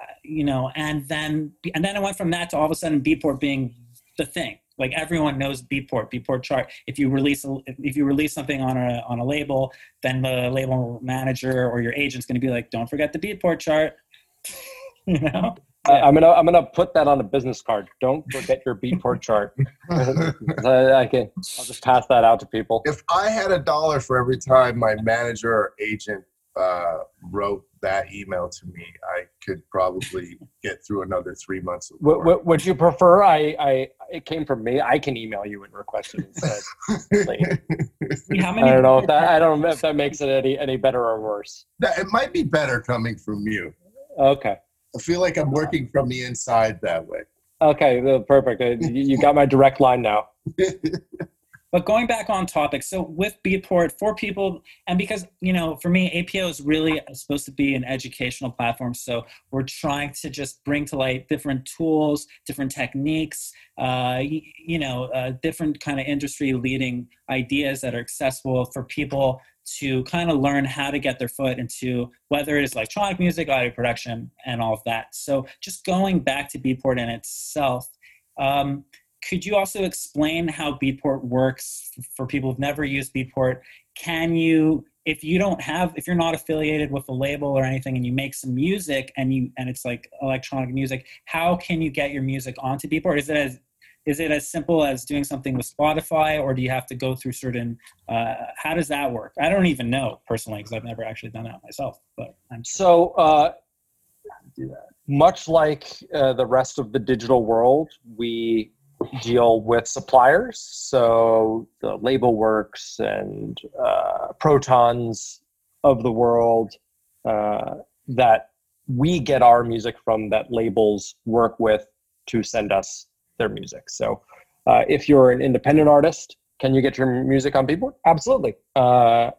uh, you know, and then, and then I went from that to all of a sudden Beatport being the thing. Like, everyone knows Beatport, Beatport chart. If you release a, if you release something on a on a label, then the label manager or your agent's going to be like, "Don't forget the Beatport chart." You know, yeah. uh, I'm gonna I'm gonna put that on a business card. Don't forget your Beatport chart. I can I'll just pass that out to people. If I had a dollar for every time my manager or agent uh, wrote that email to me, I could probably get through another three months of work. Would, would you prefer I, I it came from me? I can email you and request it instead. How many I don't know if that I don't know if that makes it any, any better or worse. It might be better coming from you. Okay. I feel like I'm working from the inside that way. Okay, perfect. You got my direct line now. But going back on topic, so with Beatport, for people, and because, you know, for me, A P O is really supposed to be an educational platform. So we're trying to just bring to light different tools, different techniques, uh, you, you know, uh, different kind of industry leading ideas that are accessible for people to kind of learn how to get their foot into, whether it is electronic music, audio production, and all of that. So just going back to Beatport in itself, um, could you also explain how Beatport works for people who've never used Beatport? Can you, if you don't have, if you're not affiliated with a label or anything, and you make some music and you, and it's like electronic music, how can you get your music onto Beatport? Is it as, is it as simple as doing something with Spotify, or do you have to go through certain, uh, how does that work? I don't even know personally, because I've never actually done that myself, but I'm sure. So, uh, do that. Much like uh, the rest of the digital world, we deal with suppliers, so the Label Works and uh, Protons, of the world uh, that we get our music from, that labels work with to send us their music. So uh, if you're an independent artist, can you get your music on Beatport? Absolutely. Uh,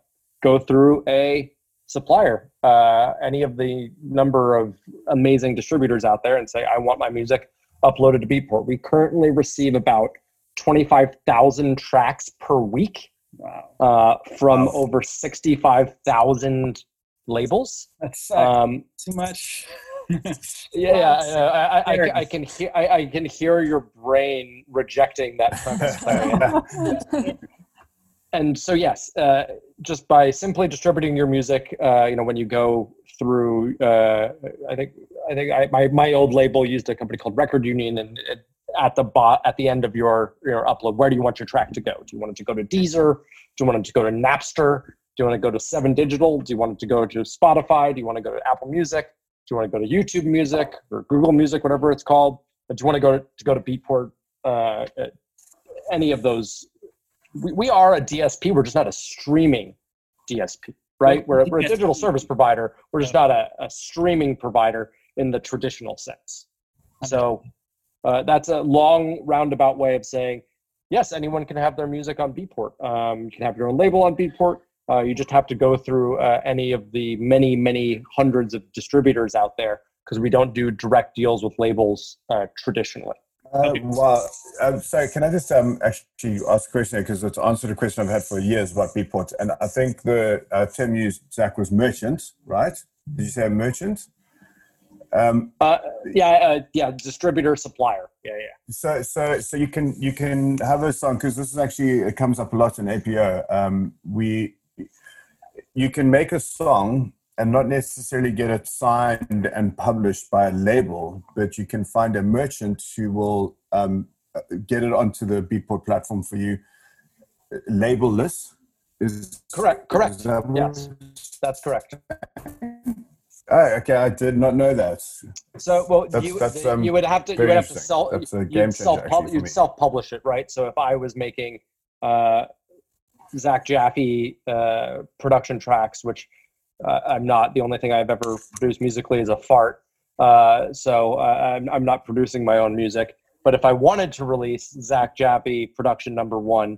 go through a supplier, uh, any of the number of amazing distributors out there, and say, I want my music uploaded to Beatport. We currently receive about twenty-five thousand tracks per week. Wow. Uh, from wow. over sixty-five thousand labels. That's um, too much. yeah, yeah, yeah. I, I, I, I can hear. I, I can hear your brain rejecting that premise. And so, yes, uh, just by simply distributing your music, uh, you know, when you go through, uh, I think, I think I, my my old label used a company called Record Union, and it, at the bot at the end of your your upload, where do you want your track to go? Do you want it to go to Deezer? Do you want it to go to Napster? Do you want to go to Seven Digital? Do you want it to go to Spotify? Do you want to go to Apple Music? Do you want to go to YouTube Music or Google Music, whatever it's called? But do you want to go to, to go to Beatport? Uh, any of those? We, we are a D S P. We're just not a streaming D S P, right? We're, we're a digital service provider. We're just not a, a streaming provider in the traditional sense. So uh, that's a long roundabout way of saying, yes, anyone can have their music on Beatport. Um, you can have your own label on Beatport. Uh, you just have to go through uh, any of the many, many hundreds of distributors out there, because we don't do direct deals with labels uh, traditionally. Uh, well, I'm sorry, can I just um, actually ask a question, because it's answered a question I've had for years about Beatport. And I think the uh, term used, Zach, was merchant, right? Did you say merchant? Um, uh, yeah, uh, yeah, distributor, supplier. Yeah, yeah. So, so, so you can you can have a song, because this is actually, it comes up a lot in A P O. Um, we You can make a song and not necessarily get it signed and published by a label, but you can find a merchant who will um, get it onto the Beatport platform for you. Labelless is correct. Correct. Is that yes, that's correct. Oh, okay. I did not know that. So, well, that's, you, that's, um, you would have to you would have to self that's a game you'd self pub- you'd self publish it, right? So, if I was making uh, Zach Jaffe uh, production tracks, which Uh, I'm not. The only thing I've ever produced musically is a fart. Uh, so uh, I'm, I'm not producing my own music. But if I wanted to release Zach Jaffe production number one,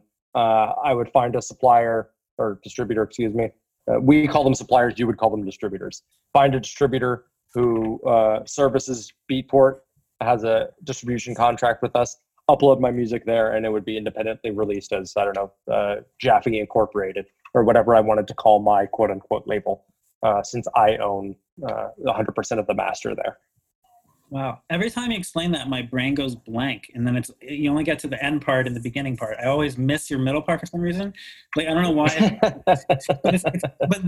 uh, I would find a supplier or distributor, excuse me. Uh, we call them suppliers. You would call them distributors. Find a distributor who uh, services Beatport, has a distribution contract with us, upload my music there, and it would be independently released as, I don't know, uh, Jaffe Incorporated, or whatever I wanted to call my quote-unquote label, uh, since I own uh, one hundred percent of the master there. Wow. Every time you explain that, my brain goes blank, and then it's you only get to the end part and the beginning part. I always miss your middle part for some reason. Like, I don't know why. but, it's, it's, but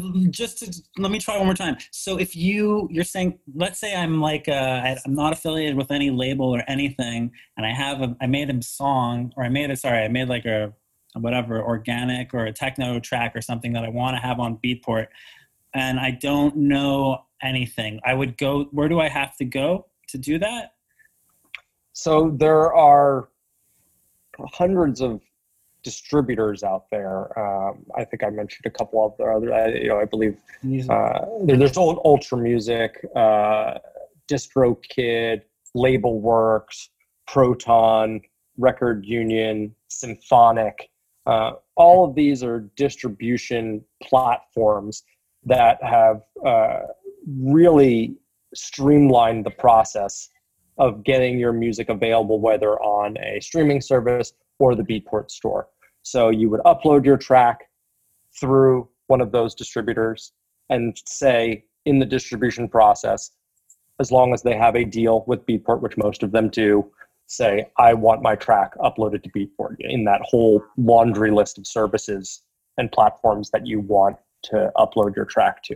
just to, let me try one more time. So if you, you're saying, let's say I'm like, a, I'm not affiliated with any label or anything, and I have a, I made a song, or I made a, sorry, I made like a, whatever, organic or a techno track or something that I want to have on Beatport, and I don't know anything. I would go, where do I have to go to do that? So there are hundreds of distributors out there. Um, I think I mentioned a couple of the other, I, you know, I believe uh, there, there's old Ultra Music, uh, DistroKid, Label Works, Proton, Record Union, Symphonic. Uh, all of these are distribution platforms that have uh, really streamlined the process of getting your music available, whether on a streaming service or the Beatport store. So you would upload your track through one of those distributors and say in the distribution process, as long as they have a deal with Beatport, which most of them do, say, I want my track uploaded to Beatport, in that whole laundry list of services and platforms that you want to upload your track to.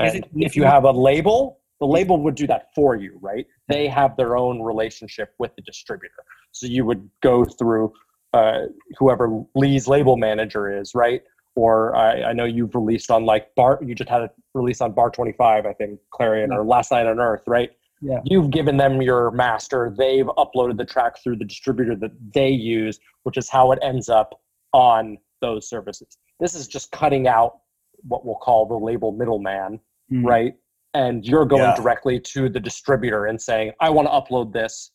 And it, if you have a label, the label would do that for you, right? They have their own relationship with the distributor. So you would go through uh, whoever Lee's label manager is, right? Or I, I know you've released on like Bar, you just had a release on Bar twenty-five, I think, Clarion, yeah. Or Last Night on Earth, right? Yeah. You've given them your master. They've uploaded the track through the distributor that they use, which is how it ends up on those services. This is just cutting out what we'll call the label middleman, mm. right? And you're going yeah. directly to the distributor and saying, I want to upload this.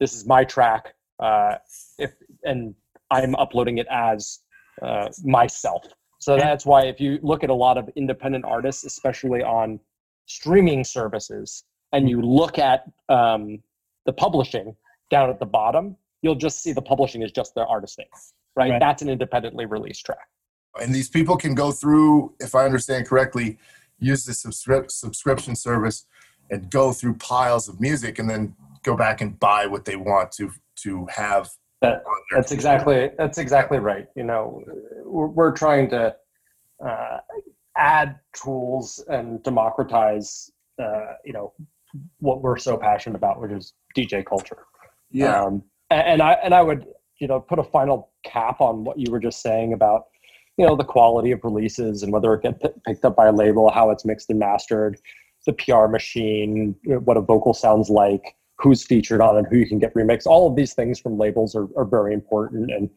This is my track. Uh, if and I'm uploading it as uh, myself. So that's why if you look at a lot of independent artists, especially on streaming services, and you look at um, the publishing down at the bottom, you'll just see the publishing is just their artist name, right? right? That's an independently released track. And these people can go through, if I understand correctly, use the subscri- subscription service and go through piles of music and then go back and buy what they want to to have. That, that's exactly that's exactly right. You know, we're, we're trying to uh, add tools and democratize, uh, you know, what we're so passionate about, which is D J culture. Yeah. Um, And I and I would, you know, put a final cap on what you were just saying about, you know, the quality of releases and whether it gets picked up by a label, how it's mixed and mastered, the P R machine, what a vocal sounds like, who's featured on it, who you can get remixed. All of these things from labels are, are very important. And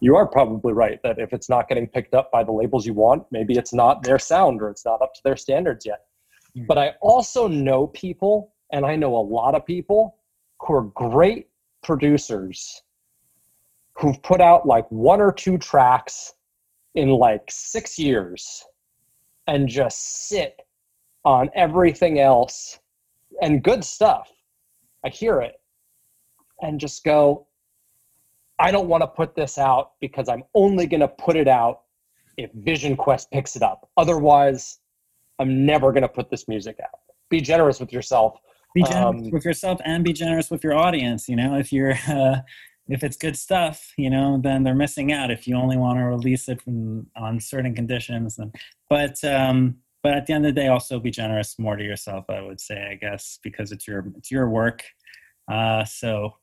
you are probably right that if it's not getting picked up by the labels you want, maybe it's not their sound or it's not up to their standards yet. Mm. But I also know people, and I know a lot of people who are great producers who've put out like one or two tracks in like six years and just sit on everything else and good stuff. I hear it and just go, I don't want to put this out because I'm only going to put it out if Vision Quest picks it up. Otherwise, I'm never going to put this music out. Be generous with yourself. Be generous um, with yourself and be generous with your audience. You know, if you're, uh, if it's good stuff, you know, then they're missing out. If you only want to release it from, on certain conditions, and, but um, but at the end of the day, also be generous more to yourself. I would say, I guess, because it's your it's your work. Uh, so,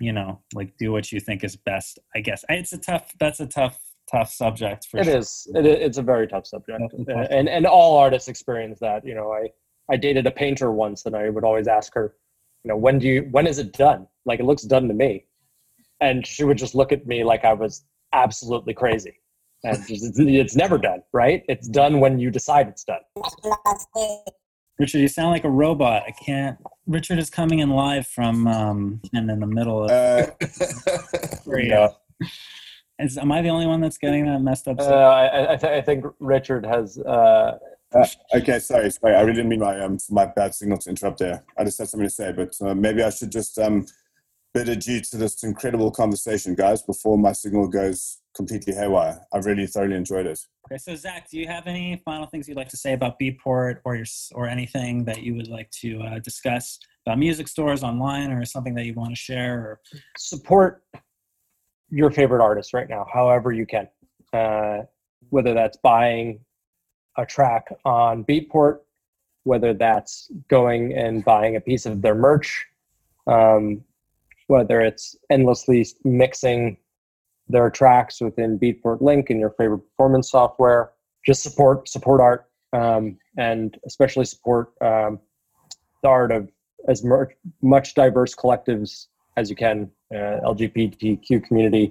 you know, like do what you think is best. I guess it's a tough. That's a tough tough subject. For it sure. is. It, it's a very tough subject, uh, and and all artists experience that. You know, I. I dated a painter once, and I would always ask her, you know, when do you, when is it done? Like, it looks done to me. And she would just look at me like I was absolutely crazy. And it's, it's never done, right? It's done when you decide it's done. Richard, you sound like a robot. I can't. Richard is coming in live from, um, and in the middle of. Uh, no. is, am I the only one that's getting that messed up? Uh, I, I, th- I think Richard has. Uh, Uh, okay, sorry, sorry. I really didn't mean my um, my bad signal to interrupt there. I just had something to say, but uh, maybe I should just um, bid adieu to this incredible conversation, guys, before my signal goes completely haywire. I really thoroughly enjoyed it. Okay, so Zach, do you have any final things you'd like to say about Beatport or your, or anything that you would like to uh, discuss about music stores online or something that you want to share? Or support your favorite artist right now, however you can, uh, whether that's buying a track on Beatport, whether that's going and buying a piece of their merch, um, whether it's endlessly mixing their tracks within Beatport Link and your favorite performance software. Just support support art, um, and especially support um, the art of as mer- much diverse collectives as you can, uh, L G B T Q community,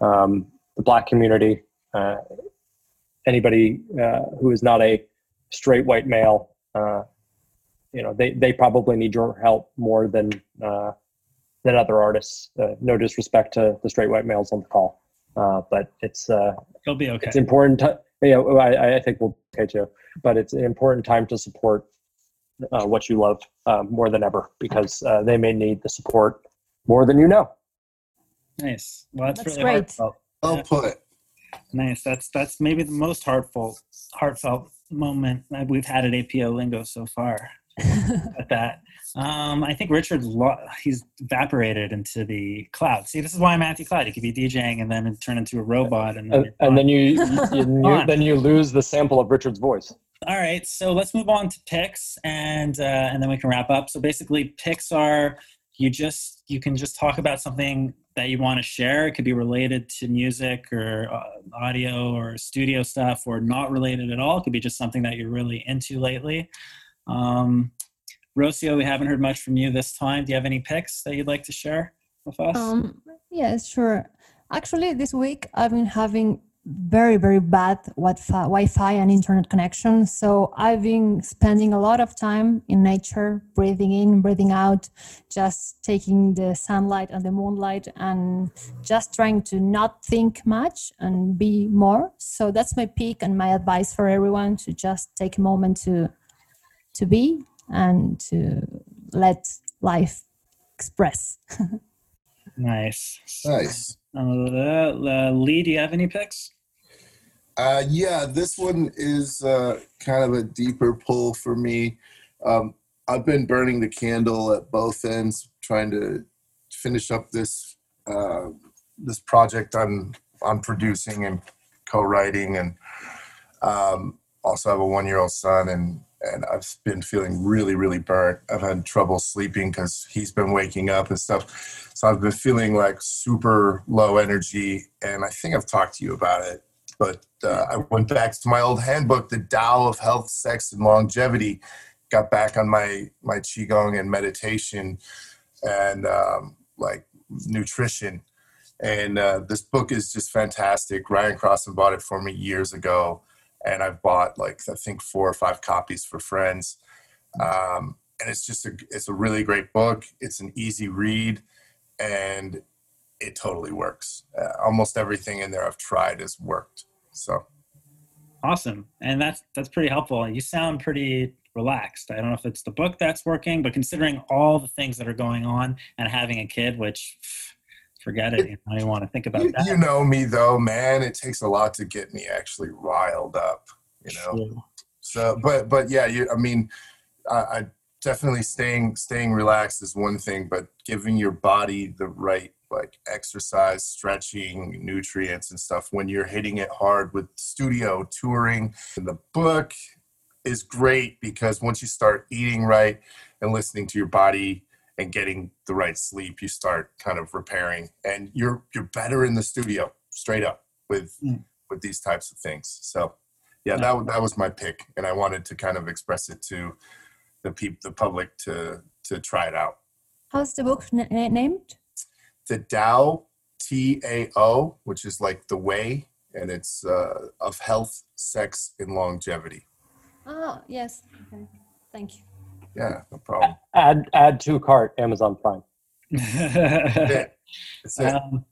um, the Black community, uh, anybody uh, who is not a straight white male, uh, you know, they, they probably need your help more than uh, than other artists. Uh, no disrespect to the straight white males on the call, uh, but it's uh, it'll be okay. It's important. To, you know, I, I think we'll be okay too. But it's an important time to support uh, what you love uh, more than ever, because uh, they may need the support more than you know. Nice. Well, that's, that's really great. Heartfelt. Well put. Nice. That's that's maybe the most heartful, heartfelt moment that we've had at A P O Lingo so far. At that, um, I think Richard lo- he's evaporated into the cloud. See, this is why I'm anti-cloud. He could be DJing and then turn into a robot, and then and, and then you, you, you then you lose the sample of Richard's voice. All right, so let's move on to picks, and uh, and then we can wrap up. So basically, picks are you just you can just talk about something that you want to share. It could be related to music or uh, audio or studio stuff, or not related at all. It could be just something that you're really into lately. Um, Rocío, we haven't heard much from you this time. Do you have any picks that you'd like to share with us? Um, yes, yeah, sure. Actually, this week I've been having very, very bad Wi-Fi and internet connection. So I've been spending a lot of time in nature, breathing in, breathing out, just taking the sunlight and the moonlight and just trying to not think much and be more. So that's my pick and my advice for everyone, to just take a moment to to be and to let life express. Nice. Nice. Uh, Lee, do you have any picks? Uh, yeah, this one is uh, kind of a deeper pull for me. Um, I've been burning the candle at both ends, trying to finish up this uh, this project I'm I'm producing and co-writing, and um, also have a one-year-old son, and and I've been feeling really, really burnt. I've had trouble sleeping because he's been waking up and stuff. So I've been feeling like super low energy. And I think I've talked to you about it, but uh, I went back to my old handbook, the Tao of Health, Sex, and Longevity, got back on my, my Qigong and meditation and um, like nutrition. And uh, this book is just fantastic. Ryan Crossan bought it for me years ago. And I've bought like, I think four or five copies for friends. Um, and it's just, a, it's a really great book. It's an easy read and it totally works. Uh, almost everything in there I've tried has worked. So. Awesome. And that's, that's pretty helpful. You sound pretty relaxed. I don't know if it's the book that's working, but considering all the things that are going on and having a kid, which forget it. I don't want to think about you, that. You know me though, man. It takes a lot to get me actually riled up, you know. Sure. So, but but yeah, you, I mean, I, I definitely staying staying relaxed is one thing, but giving your body the right like exercise, stretching, nutrients, and stuff when you're hitting it hard with studio touring and the book is great because once you start eating right and listening to your body and getting the right sleep, you start kind of repairing and you're you're better in the studio straight up with mm. with these types of things. So yeah, that that was my pick and I wanted to kind of express it to the people, the public, to to try it out. How's the book n- named? The Tao, T A O, which is like the way, and it's uh, of health, sex, and longevity. Oh, yes. Okay. Thank you. Yeah, no problem. Add add to cart, Amazon Prime. That's it. Um,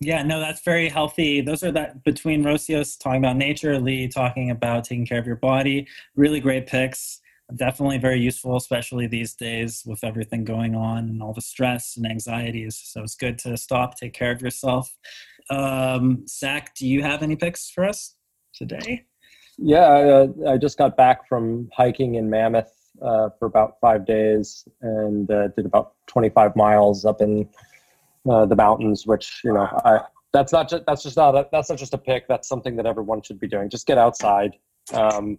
yeah, no, that's very healthy. Those are that between Rocío talking about nature, Lee talking about taking care of your body. Really great picks. Definitely very useful, especially these days with everything going on and all the stress and anxieties. So it's good to stop, take care of yourself. Um, Zach, do you have any picks for us today? Yeah, I, uh, I just got back from hiking in Mammoth Uh, for about five days and uh, did about twenty-five miles up in uh, the mountains, which, you know, I, that's not just, that's just not, a, that's not just a pick. That's something that everyone should be doing. Just get outside. Um,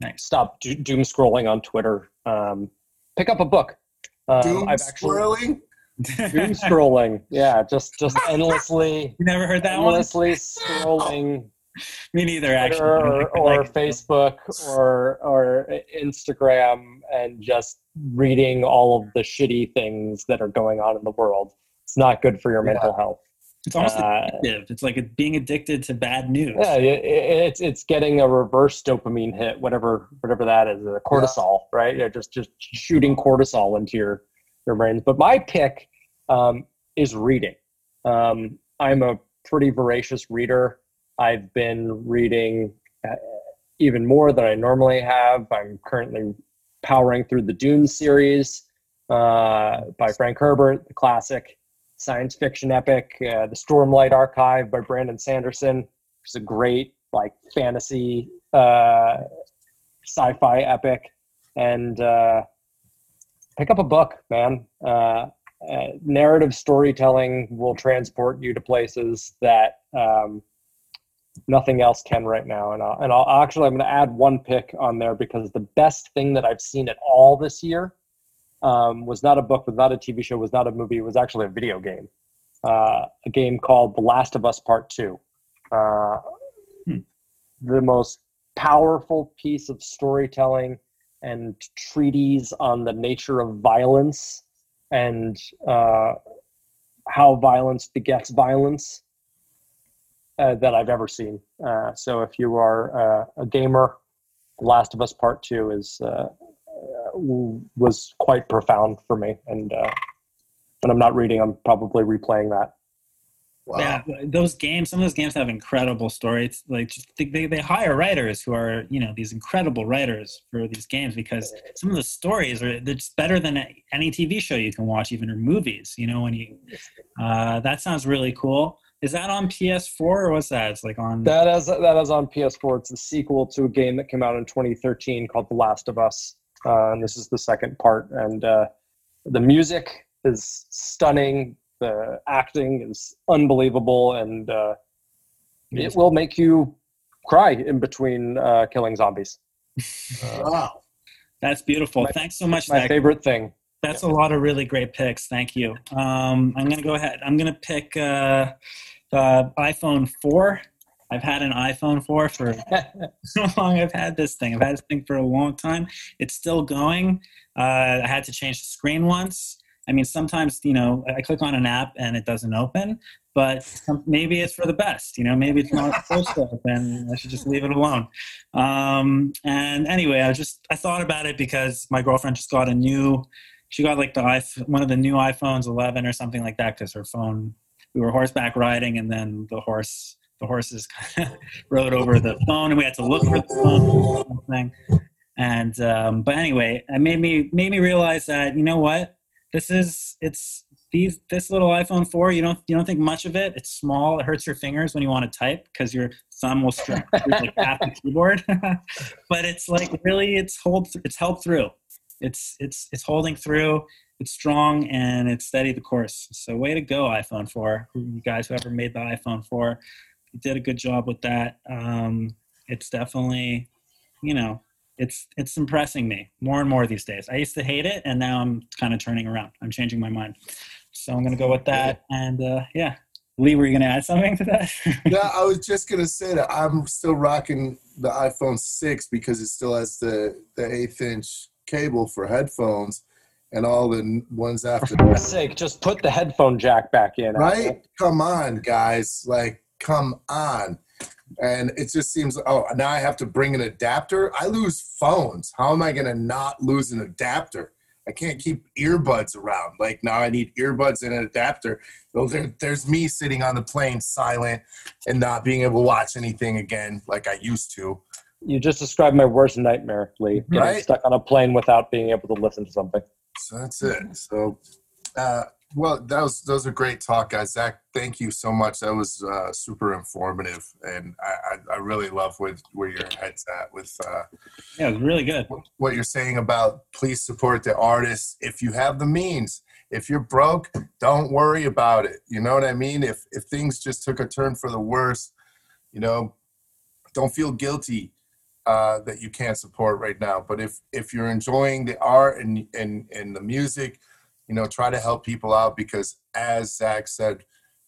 nice. Stop do, doom scrolling on Twitter. Um, pick up a book. Um, doom I've actually, scrolling? Doom scrolling. Yeah. Just, just endlessly. You never heard that endlessly one? Scrolling. Me neither, actually. Or, or like Facebook or or Instagram and just reading all of the shitty things that are going on in the world. It's not good for your yeah. mental health. It's almost uh, addictive. It's like being addicted to bad news. Yeah, it, it's it's getting a reverse dopamine hit, whatever whatever that is, the cortisol, yeah. right? You're just, just shooting cortisol into your, your brains. But my pick um, is reading. Um, I'm a pretty voracious reader. I've been reading even more than I normally have. I'm currently powering through the Dune series uh, by Frank Herbert, the classic science fiction epic, uh, The Stormlight Archive by Brandon Sanderson. It's a great like fantasy uh, sci-fi epic. And uh, pick up a book, man. Uh, uh, narrative storytelling will transport you to places that um, nothing else can right now. And I'll, and I'll actually, I'm going to add one pick on there because the best thing that I've seen at all this year um, was not a book, was not a T V show, was not a movie. It was actually a video game, uh, a game called The Last of Us Part Two. Uh, hmm. The most powerful piece of storytelling and treatise on the nature of violence and uh, how violence begets violence. uh, that I've ever seen. Uh, so if you are uh, a gamer, Last of Us Part Two is uh, was quite profound for me, and uh, when I'm not reading, I'm probably replaying that. Wow. Yeah, those games, some of those games have incredible stories. Like, just they they hire writers who are, you know, these incredible writers for these games, because some of the stories are they're just better than any T V show you can watch, even, or movies. You know, when you uh, that sounds really cool. Is that on P S four or what's that? It's like on that is that is on P S four. It's the sequel to a game that came out in twenty thirteen called The Last of Us, uh, and this is the second part. And uh, the music is stunning. The acting is unbelievable, and uh, it will make you cry in between uh, killing zombies. Uh, wow. That's beautiful. My, Thanks so much, My Zach. favorite thing. That's yeah. a lot of really great picks. Thank you. Um, I'm going to go ahead. I'm going to pick uh, the iPhone four. I've had an iPhone four for how long I've had this thing. I've had this thing for a long time. It's still going. Uh, I had to change the screen once. I mean, sometimes, you know, I click on an app and it doesn't open, but maybe it's for the best, you know, maybe it's not supposed to open. I should just leave it alone. Um, and anyway, I just, I thought about it because my girlfriend just got a new, she got like the one of the new iPhones eleven or something like that, because her phone, we were horseback riding, and then the horse, the horses kind of rode over the phone, and we had to look for the phone or something. And, um, but anyway, it made me, made me realize that, you know what? This is, it's these, this little iPhone four, you don't, you don't think much of it. It's small. It hurts your fingers when you want to type because your thumb will stretch like half the keyboard, but it's like really, it's hold, it's held through. It's, it's, it's holding through. It's strong and it's steady the course. So way to go, iPhone four. You guys, whoever made the iPhone four, you did a good job with that. Um, it's definitely, you know, It's it's impressing me more and more these days. I used to hate it, and now I'm kind of turning around. I'm changing my mind. So I'm going to go with that. And, uh, yeah. Lee, were you going to add something to that? No, I was just going to say that I'm still rocking the iPhone six because it still has the, the eighth-inch cable for headphones and all the ones after. For sake, just put the headphone jack back in. Right? Come on, guys. Like, come on. And it just seems, oh, now I have to bring an adapter? I lose phones. How am I going to not lose an adapter? I can't keep earbuds around. Like, now I need earbuds and an adapter. Well, there, there's me sitting on the plane silent and not being able to watch anything again like I used to. You just described my worst nightmare, Lee. Getting right? stuck on a plane without being able to listen to something. So that's it. So, uh, well, that was, those are great talk, guys. Zach, thank you so much. That was uh, super informative, and I, I, I really love where, where your head's at with uh, yeah, it was really good. What you're saying about please support the artists if you have the means. If you're broke, don't worry about it. You know what I mean? If if things just took a turn for the worse, you know, don't feel guilty uh, that you can't support right now. But if if you're enjoying the art and and, and the music, you know, try to help people out because, as Zach said,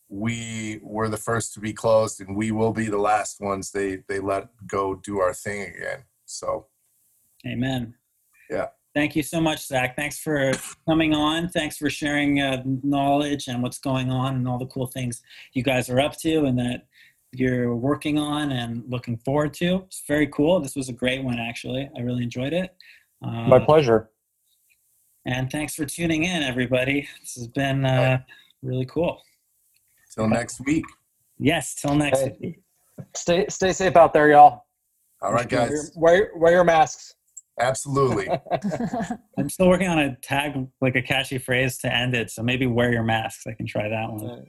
we were the first to be closed and we will be the last ones they they let go do our thing again. So, amen. Yeah. Thank you so much, Zach. Thanks for coming on. Thanks for sharing uh, knowledge and what's going on and all the cool things you guys are up to and that you're working on and looking forward to. It's very cool. This was a great one, actually. I really enjoyed it. Uh, My pleasure. And thanks for tuning in, everybody. This has been uh, really cool. Till next week. Yes, till next hey. week. Stay stay safe out there, y'all. All right, guys. Wear your, wear, wear your masks. Absolutely. I'm still working on a tag, like a catchy phrase to end it. So maybe wear your masks. I can try that one.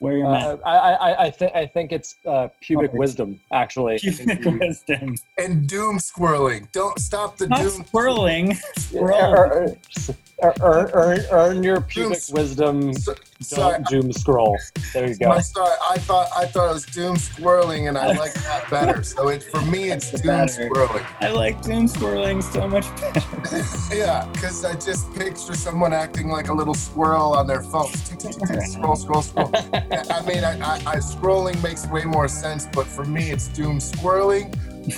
Wear your mask. Uh, I I I think I think it's uh, pubic oh, wisdom, actually. Pubic wisdom. And doom squirreling. Don't stop the Not doom squirreling. Squirreling. earn, earn, earn, earn your pubic doom, wisdom. So, sorry, don't doom scroll. There you go. I thought I thought I thought it was doom squirreling, and I like that better. So it for me, it's doom better. squirreling. I like doom squirreling so much better. Yeah, because I just picture someone acting like a little squirrel on their phone. Scroll, scroll, scroll. I mean, I, I, I scrolling makes way more sense, but for me, it's doom squirreling.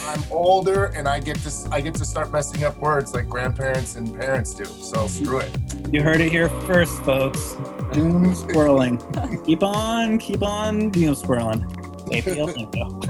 I'm older, and I get to I get to start messing up words like grandparents and parents do. So screw it. You heard it here first, folks. Doom squirreling. Keep on, keep on doom squirreling. A P O Lingo.